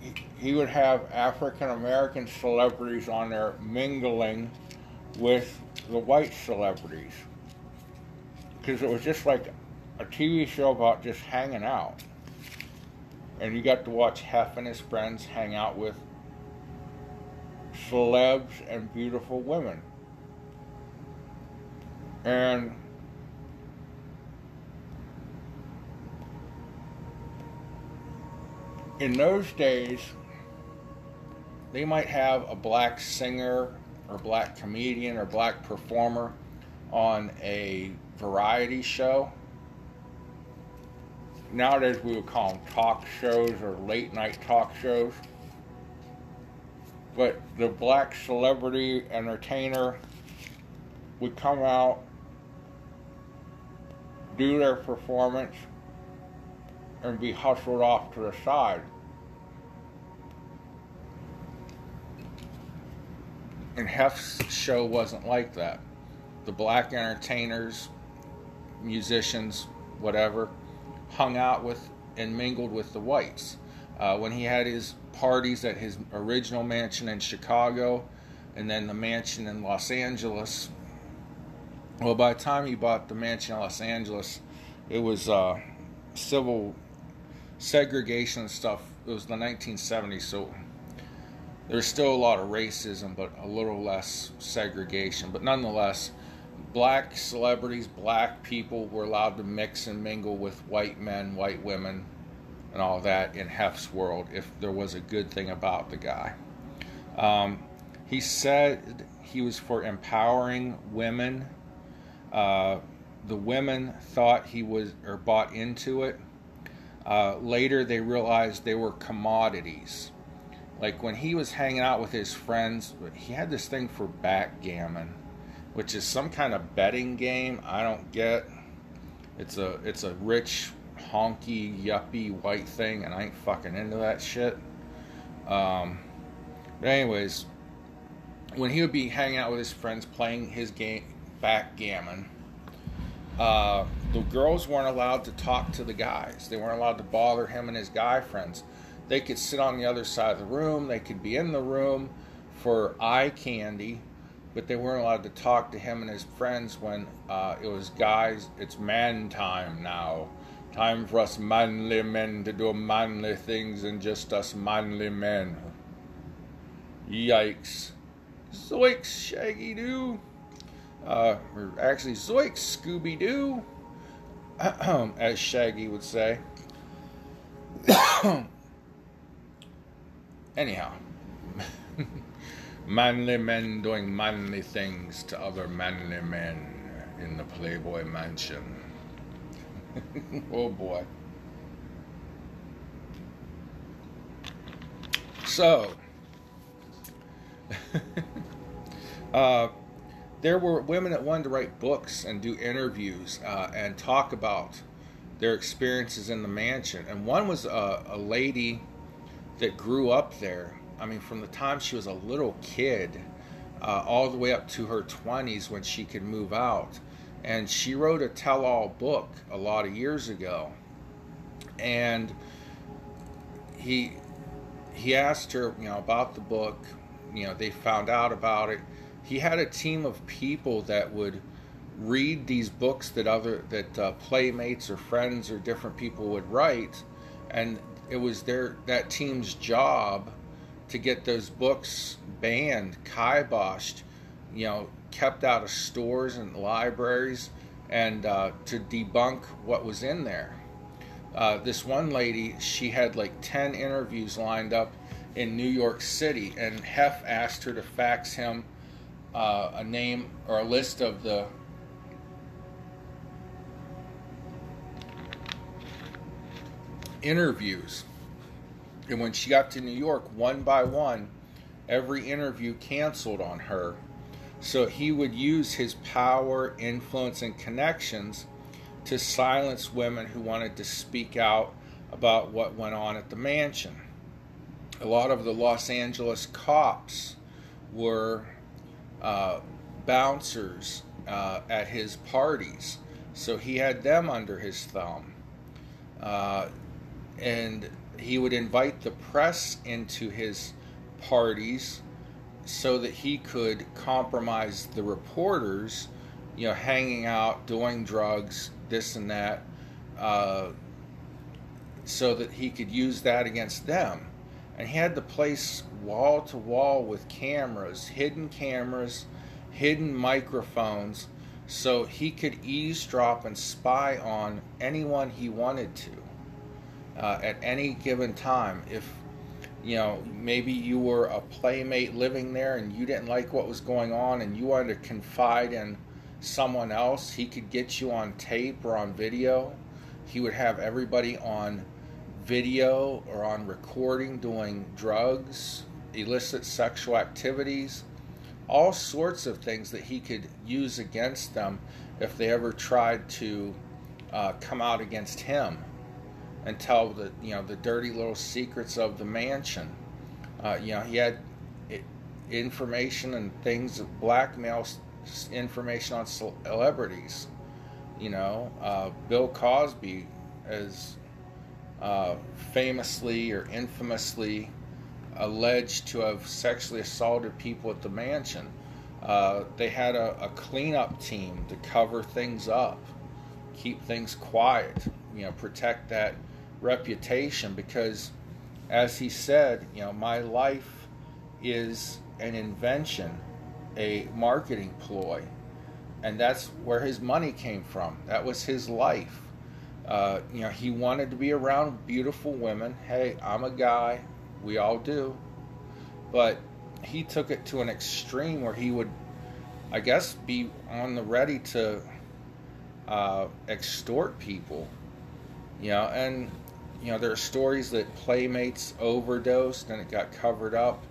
he, he would have African American celebrities on there mingling with the white celebrities, because it was just like a T V show about just hanging out. And you got to watch Hef and his friends hang out with celebs and beautiful women. And in those days, they might have a black singer or black comedian or black performer on a variety show. Nowadays we would call them talk shows or late night talk shows. But the black celebrity entertainer would come out, do their performance, and be hustled off to the side. And Hef's show wasn't like that. The black entertainers, musicians, whatever, hung out with and mingled with the whites. Uh, when he had his parties at his original mansion in Chicago, and then the mansion in Los Angeles, well, by the time he bought the mansion in Los Angeles, it was uh, civil segregation and stuff. It was the nineteen seventies, so there's still a lot of racism, but a little less segregation. But nonetheless, black celebrities, black people were allowed to mix and mingle with white men, white women, and all that in Hef's world, if there was a good thing about the guy. Um, he said he was for empowering women. Uh, the women thought he was, or bought into it. Uh, later, they realized they were commodities. Like when he was hanging out with his friends, he had this thing for backgammon, which is some kind of betting game I don't get. It's a it's a rich, honky, yuppie, white thing, and I ain't fucking into that shit. Um, but anyways, when he would be hanging out with his friends playing his game, backgammon, uh, the girls weren't allowed to talk to the guys. They weren't allowed to bother him and his guy friends. They could sit on the other side of the room. They could be in the room for eye candy, but they weren't allowed to talk to him and his friends when uh, it was guys. It's man time now. Time for us manly men to do manly things, and just us manly men. Yikes. Zoinks, Shaggy-Doo. Uh, or actually, zoinks, Scooby-Doo, as Shaggy would say. Anyhow, manly men doing manly things to other manly men in the Playboy Mansion. Oh boy. So, uh, there were women that wanted to write books and do interviews uh, and talk about their experiences in the mansion. And one was a, a lady that grew up there. I mean, from the time she was a little kid uh, all the way up to her twenties when she could move out. And she wrote a tell-all book a lot of years ago. And he, he asked her, you know, about the book. You know, they found out about it. He had a team of people that would read these books that other that uh, playmates or friends or different people would write, and it was their that team's job to get those books banned, kiboshed, you know, kept out of stores and libraries, and uh, to debunk what was in there. Uh, this one lady, she had like ten interviews lined up in New York City, and Hef asked her to fax him uh, a name or a list of the interviews. And when she got to New York, one by one, every interview canceled on her. So he would use his power, influence, and connections to silence women who wanted to speak out about what went on at the mansion. A lot of the Los Angeles cops were uh, bouncers uh, at his parties, so he had them under his thumb. Uh, and he would invite the press into his parties so that he could compromise the reporters, you know, hanging out, doing drugs, this and that, uh, so that he could use that against them. And he had the place wall to wall with cameras, hidden cameras, hidden microphones, so he could eavesdrop and spy on anyone he wanted to uh, at any given time. If, you know, maybe you were a playmate living there and you didn't like what was going on and you wanted to confide in someone else, he could get you on tape or on video. He would have everybody on video or on recording doing drugs, illicit sexual activities, all sorts of things that he could use against them if they ever tried to uh, come out against him and tell the, you know, the dirty little secrets of the mansion. Uh, you know, he had information and things of blackmail, information on celebrities. You know, uh, Bill Cosby is Uh, famously or infamously alleged to have sexually assaulted people at the mansion. Uh, they had a, a cleanup team to cover things up, keep things quiet, you know, protect that reputation, because as he said, you know, my life is an invention, a marketing ploy, and that's where his money came from. That was his life. Uh, you know, he wanted to be around beautiful women. Hey, I'm a guy. We all do. But he took it to an extreme where he would, I guess, be on the ready to uh, extort people. You know, and, you know, there are stories that playmates overdosed and it got covered up.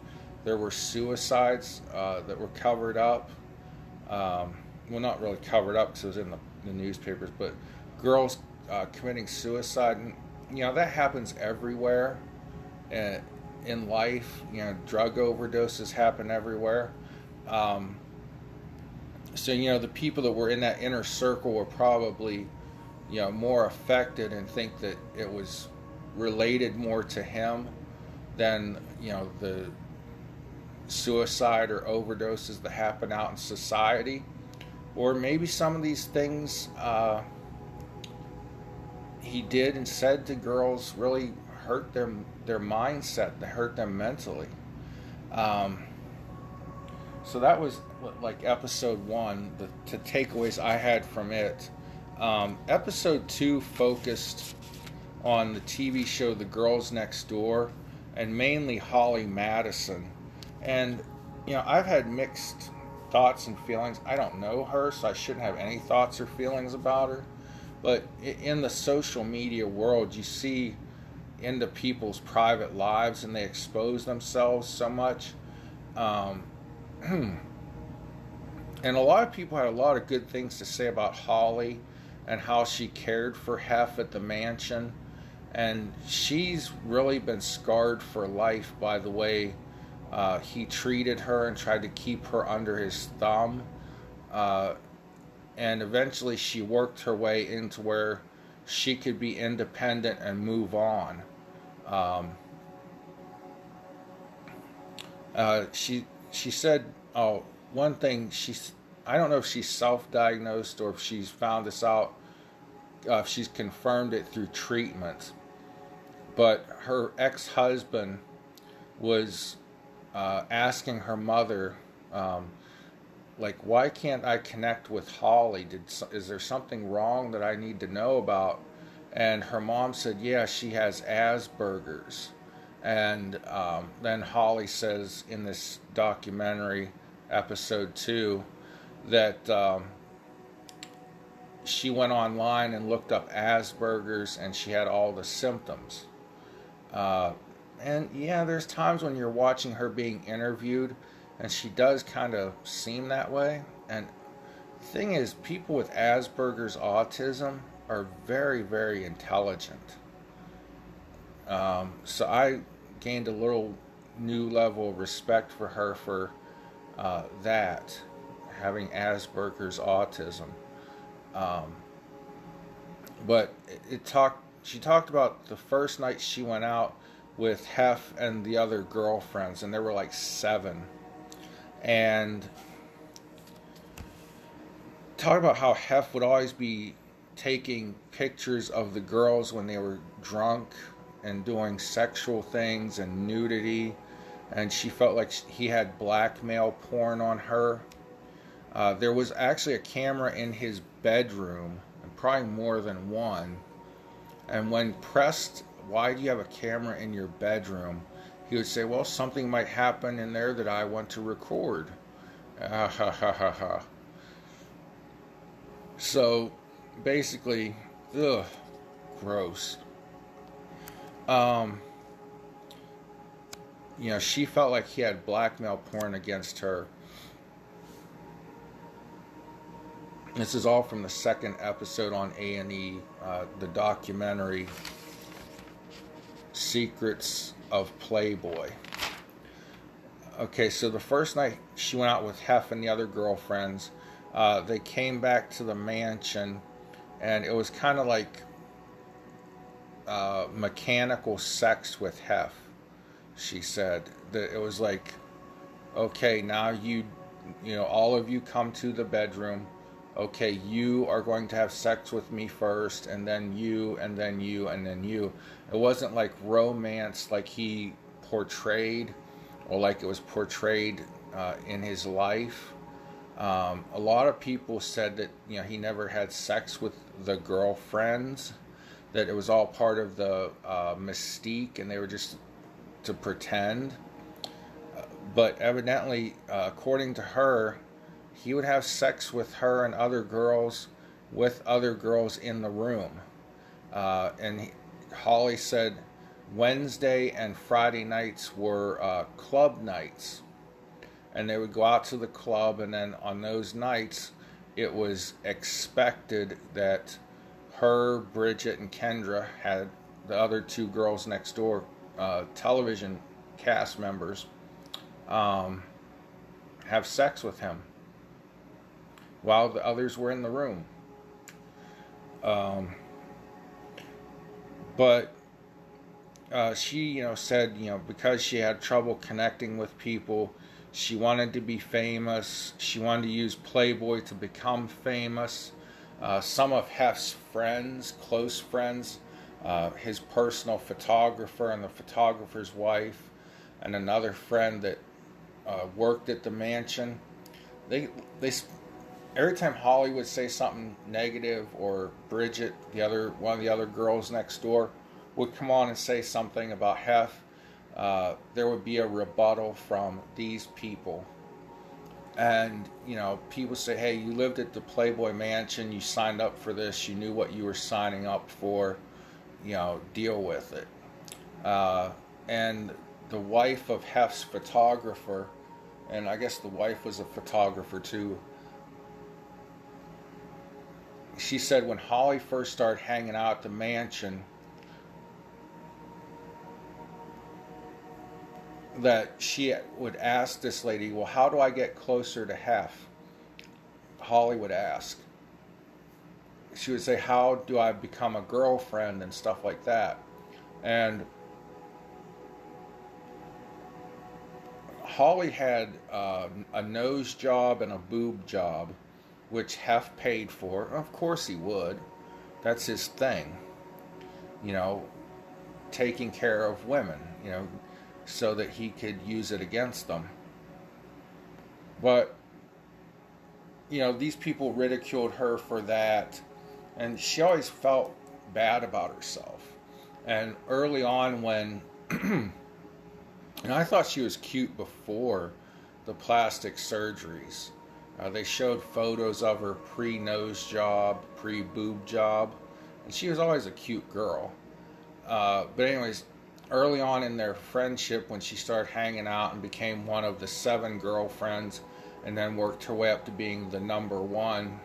There were suicides uh, that were covered up. Um, well, not really covered up because it was in the, the newspapers, but girls Uh, committing suicide, and you know that happens everywhere uh, in life. You know, drug overdoses happen everywhere. Um, so you know the people that were in that inner circle were probably, you know, more affected and think that it was related more to him than, you know, the suicide or overdoses that happen out in society, or maybe some of these things Uh, he did and said to girls really hurt their their mindset, they hurt them mentally. Um, so that was like episode one, the, the takeaways I had from it. Um, episode two focused on the T V show The Girls Next Door and mainly Holly Madison. And, you know, I've had mixed thoughts and feelings. I don't know her, so I shouldn't have any thoughts or feelings about her. But in the social media world, you see into people's private lives and they expose themselves so much. Um, and a lot of people had a lot of good things to say about Holly and how she cared for Hef at the mansion. And she's really been scarred for life by the way uh, he treated her and tried to keep her under his thumb. Uh, And eventually she worked her way into where she could be independent and move on. Um, uh, she she said, oh, one thing, she's, I don't know if she's self-diagnosed or if she's found this out, uh, if she's confirmed it through treatment. But her ex-husband was uh, asking her mother, um, Like, why can't I connect with Holly? Did, is there something wrong that I need to know about? And her mom said, yeah, she has Asperger's. And um, then Holly says in this documentary, episode two, that um, she went online and looked up Asperger's, and she had all the symptoms. Uh, and, yeah, there's times when you're watching her being interviewed, and she does kind of seem that way. And the thing is, people with Asperger's autism are very, very intelligent. Um, so I gained a little new level of respect for her for uh, that, having Asperger's autism. Um, but it, it talked. She talked about the first night she went out with Hef and the other girlfriends, and there were like seven. And talked about how Hef would always be taking pictures of the girls when they were drunk and doing sexual things and nudity, and she felt like he had blackmail porn on her. Uh, there was actually a camera in his bedroom, and probably more than one, and when pressed, why do you have a camera in your bedroom? He would say, well, something might happen in there that I want to record. Ah, ha, ha, ha, ha. So, basically, ugh, gross. Um, you know, she felt like he had blackmail porn against her. This is all from the second episode on A and E, uh, the documentary Secrets of Playboy. Okay, so the first night she went out with Hef and the other girlfriends, uh, they came back to the mansion, and it was kind of like uh, mechanical sex with Hef. She said that it was like, okay, now you, you know, all of you come to the bedroom. Okay, you are going to have sex with me first, and then you, and then you, and then you. It wasn't like romance like he portrayed, or like it was portrayed uh, in his life. Um, a lot of people said that, you know, he never had sex with the girlfriends, that it was all part of the uh, mystique, and they were just to pretend. But evidently, uh, according to her, he would have sex with her and other girls, with other girls in the room. Uh, and he, Holly said Wednesday and Friday nights were uh, club nights. And they would go out to the club, and then on those nights, it was expected that her, Bridget, and Kendra had the other two Girls Next Door uh, television cast members um, have sex with him while the others were in the room. Um, but uh, she, you know, said, you know, because she had trouble connecting with people, she wanted to be famous. She wanted to use Playboy to become famous. Uh, some of Hef's friends, close friends, uh, his personal photographer and the photographer's wife, and another friend that uh, worked at the mansion, they they. Every time Holly would say something negative, or Bridget, the other one of the other girls next door, would come on and say something about Hef, uh, there would be a rebuttal from these people. And, you know, people say, hey, you lived at the Playboy Mansion, you signed up for this, you knew what you were signing up for, you know, deal with it. Uh, and the wife of Hef's photographer, and I guess the wife was a photographer too, she said when Holly first started hanging out at the mansion that she would ask this lady, well, how do I get closer to Hef? Holly would ask. She would say, how do I become a girlfriend and stuff like that? And Holly had uh, a nose job and a boob job, which Hef paid for. Of course he would. That's his thing. You know, taking care of women, you know, so that he could use it against them. But you know, these people ridiculed her for that, and she always felt bad about herself. And early on when, and I thought she was cute before the plastic surgeries. Uh, they showed photos of her pre-nose job, pre-boob job, and she was always a cute girl. Uh, but anyways, early on in their friendship, when she started hanging out and became one of the seven girlfriends, and then worked her way up to being the number one,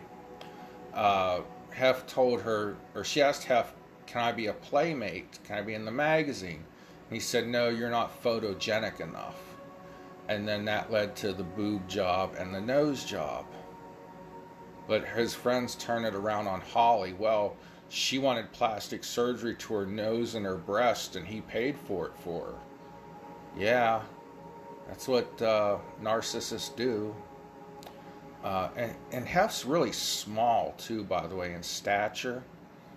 uh, Hef told her, or she asked Hef, can I be a playmate? Can I be in the magazine? And he said, no, you're not photogenic enough. And then that led to the boob job and the nose job. But his friends turned it around on Holly. Well, she wanted plastic surgery to her nose and her breast, and he paid for it for her. Yeah, that's what uh, narcissists do. Uh, and, and Hef's really small, too, by the way, in stature,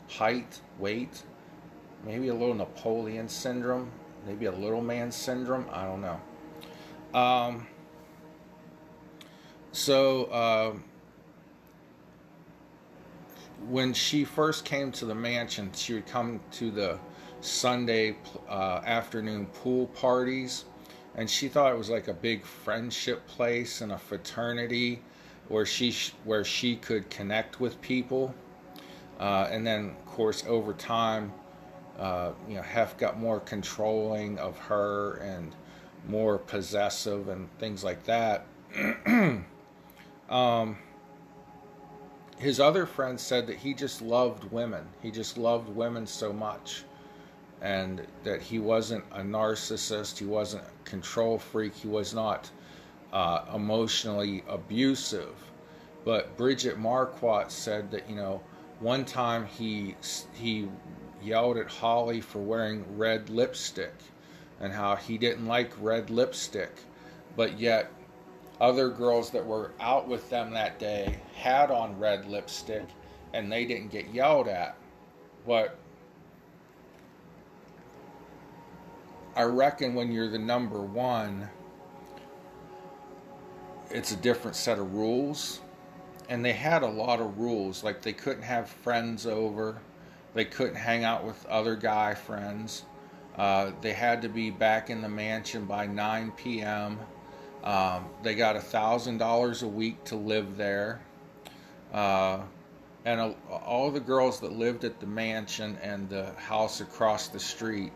height, weight. Maybe a little Napoleon syndrome. Maybe a little man syndrome. I don't know. Um, so, uh, when she first came to the mansion, she would come to the Sunday uh, afternoon pool parties, and she thought it was like a big friendship place and a fraternity where she, where she could connect with people. Uh, and then, of course, over time, uh, you know, Hef got more controlling of her and more possessive and things like that. um, his other friend said that he just loved women. He just loved women so much, and that he wasn't a narcissist. He wasn't a control freak. He was not uh, emotionally abusive. But Bridget Marquardt said that, you know, one time he he yelled at Holly for wearing red lipstick, and how he didn't like red lipstick, but yet other girls that were out with them that day had on red lipstick, and they didn't get yelled at. But I reckon when you're the number one, it's a different set of rules, and they had a lot of rules, like they couldn't have friends over, they couldn't hang out with other guy friends. Uh, they had to be back in the mansion by nine p.m. Um, they got one thousand dollars a week to live there. Uh, and a, all the girls that lived at the mansion and the house across the street,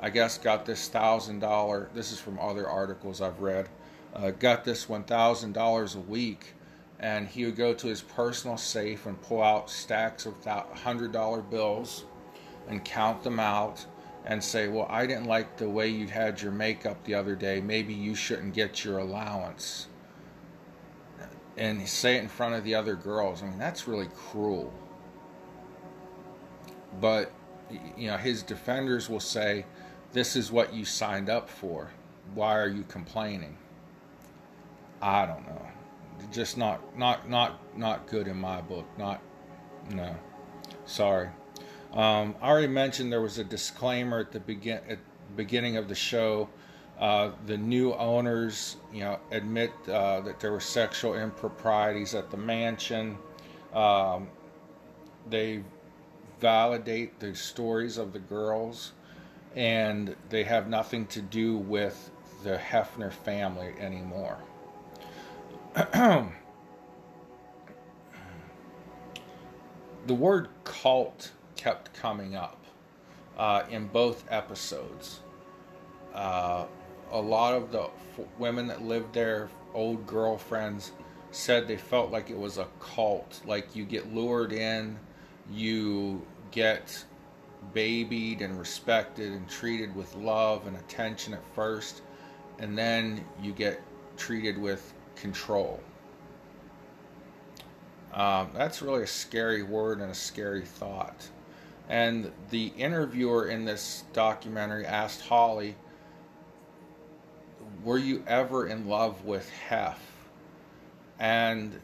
I guess, got this one thousand dollars. This is from other articles I've read. Uh, got this one thousand dollars a week. And he would go to his personal safe and pull out stacks of one hundred dollar bills and count them out. And say, well, I didn't like the way you had your makeup the other day. Maybe you shouldn't get your allowance. And say it in front of the other girls. I mean, that's really cruel. But, you know, his defenders will say, this is what you signed up for. Why are you complaining? I don't know. Just not, not, not, not good in my book. Not, no. Sorry. Um, I already mentioned there was a disclaimer at the, begin- at the beginning of the show. Uh, the new owners, you know, admit uh, that there were sexual improprieties at the mansion. Um, they validate the stories of the girls, and they have nothing to do with the Hefner family anymore. The word cult kept coming up uh, in both episodes. Uh, a lot of the f- women that lived there, old girlfriends, said they felt like it was a cult. Like you get lured in, you get babied and respected and treated with love and attention at first, and then you get treated with control. Um, that's really a scary word and a scary thought. And the interviewer in this documentary asked Holly, were you ever in love with Hef? And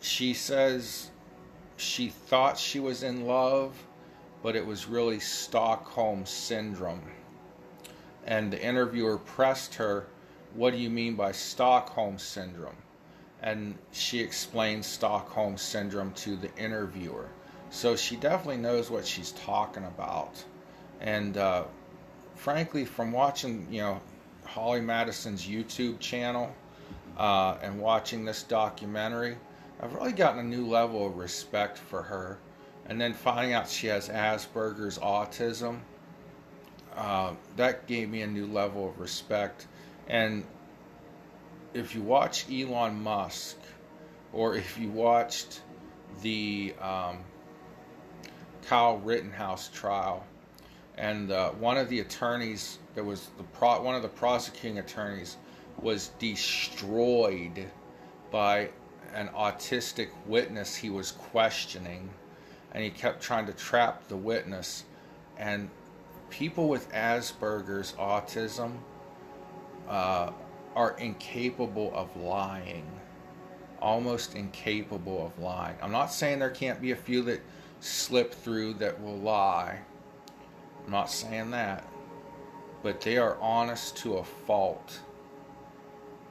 she says she thought she was in love, but it was really Stockholm Syndrome. And the interviewer pressed her, what do you mean by Stockholm Syndrome? and she explains Stockholm Syndrome to the interviewer. So she definitely knows what she's talking about. And uh, frankly, from watching, you know, Holly Madison's YouTube channel uh, and watching this documentary, I've really gotten a new level of respect for her. And then finding out she has Asperger's autism, uh, that gave me a new level of respect. And if you watch Elon Musk, or if you watched the um, Kyle Rittenhouse trial, and uh, one of the attorneys that was the pro- one of the prosecuting attorneys was destroyed by an autistic witness he was questioning, and he kept trying to trap the witness. And people with Asperger's autism uh, are incapable of lying, almost incapable of lying. I'm not saying there can't be a few that slip through that will lie. I'm not saying that, but they are honest to a fault.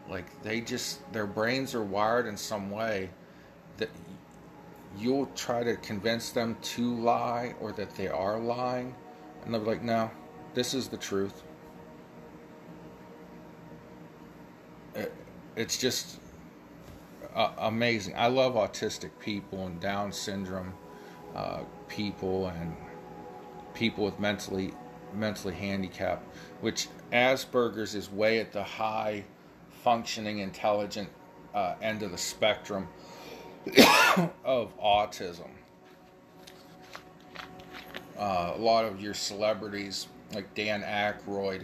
Like, they just, their brains are wired in some way that you'll try to convince them to lie or that they are lying, and they'll be like, no, this is the truth. It, it's just uh, amazing. I love autistic people and Down syndrome uh, people and people with mentally mentally handicapped, which Asperger's is way at the high functioning intelligent uh, end of the spectrum of autism. Uh, a lot of your celebrities like Dan Aykroyd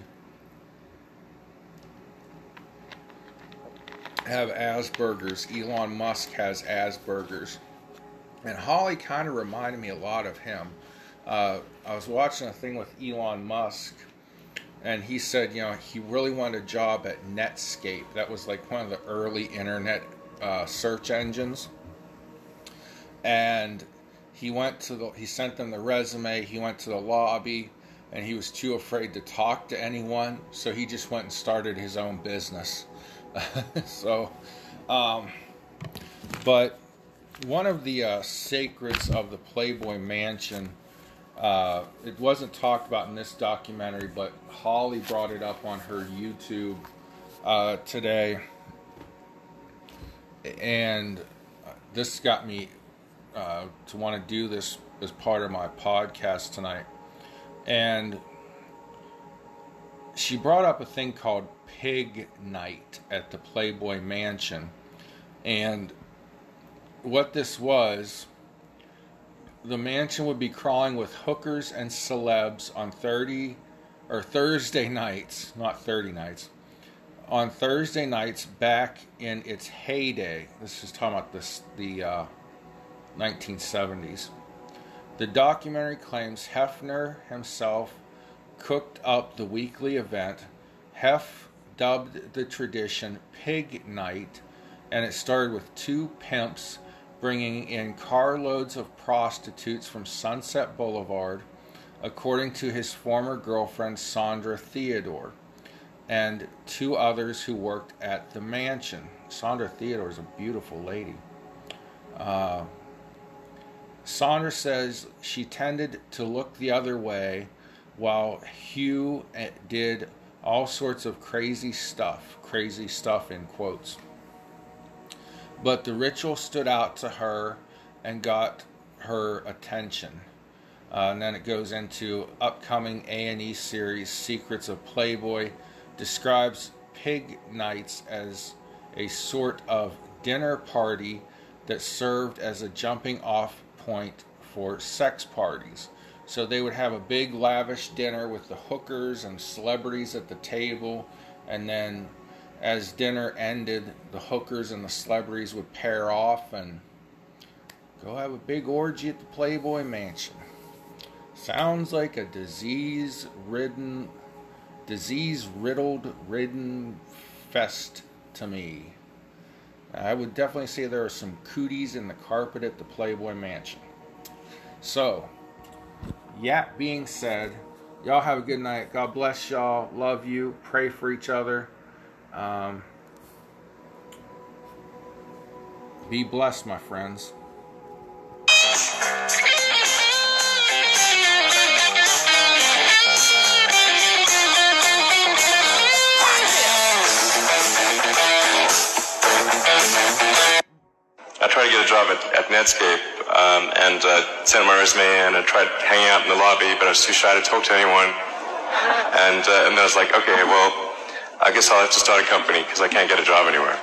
have Asperger's. Elon Musk has Asperger's. And Holly kind of reminded me a lot of him. Uh, I was watching a thing with Elon Musk, and he said, you know, he really wanted a job at Netscape. That was like one of the early internet uh, search engines. And he went to the, he sent them the resume, he went to the lobby, and he was too afraid to talk to anyone, so he just went and started his own business. so, um, but one of the uh, secrets of the Playboy Mansion, uh, it wasn't talked about in this documentary, but Holly brought it up on her YouTube uh, today, and this got me Uh, to want to do this as part of my podcast tonight. And she brought up a thing called Pig Night at the Playboy Mansion. And what this was, the mansion would be crawling with hookers and celebs on thirty or Thursday nights, not thirty nights, on Thursday nights back in its heyday. This is talking about this, the uh nineteen seventies. The documentary claims Hefner himself cooked up the weekly event. Hef dubbed the tradition Pig Night, and it started with two pimps bringing in carloads of prostitutes from Sunset Boulevard, according to his former girlfriend Sondra Theodore, and two others who worked at the mansion. Sondra Theodore is a beautiful lady. Uh, Sondra says she tended to look the other way while Hugh did all sorts of crazy stuff, crazy stuff in quotes. But the ritual stood out to her and got her attention. Uh, and then it goes into upcoming A and E series, Secrets of Playboy, describes Pig Nights as a sort of dinner party that served as a jumping off point for sex parties. So they would have a big lavish dinner with the hookers and celebrities at the table, and then as dinner ended, the hookers and the celebrities would pair off and go have a big orgy at the Playboy Mansion. Sounds like a disease-ridden, disease-riddled, ridden fest to me. I would definitely say there are some cooties in the carpet at the Playboy Mansion. So, yeah, being said, y'all have a good night. God bless y'all. Love you. Pray for each other. Um, Be blessed, my friends. I tried to get a job at, at Netscape um, and uh, sent my resume in and tried hanging out in the lobby, but I was too shy to talk to anyone. And, uh, and then I was like, okay, well, I guess I'll have to start a company because I can't get a job anywhere.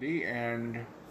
The end.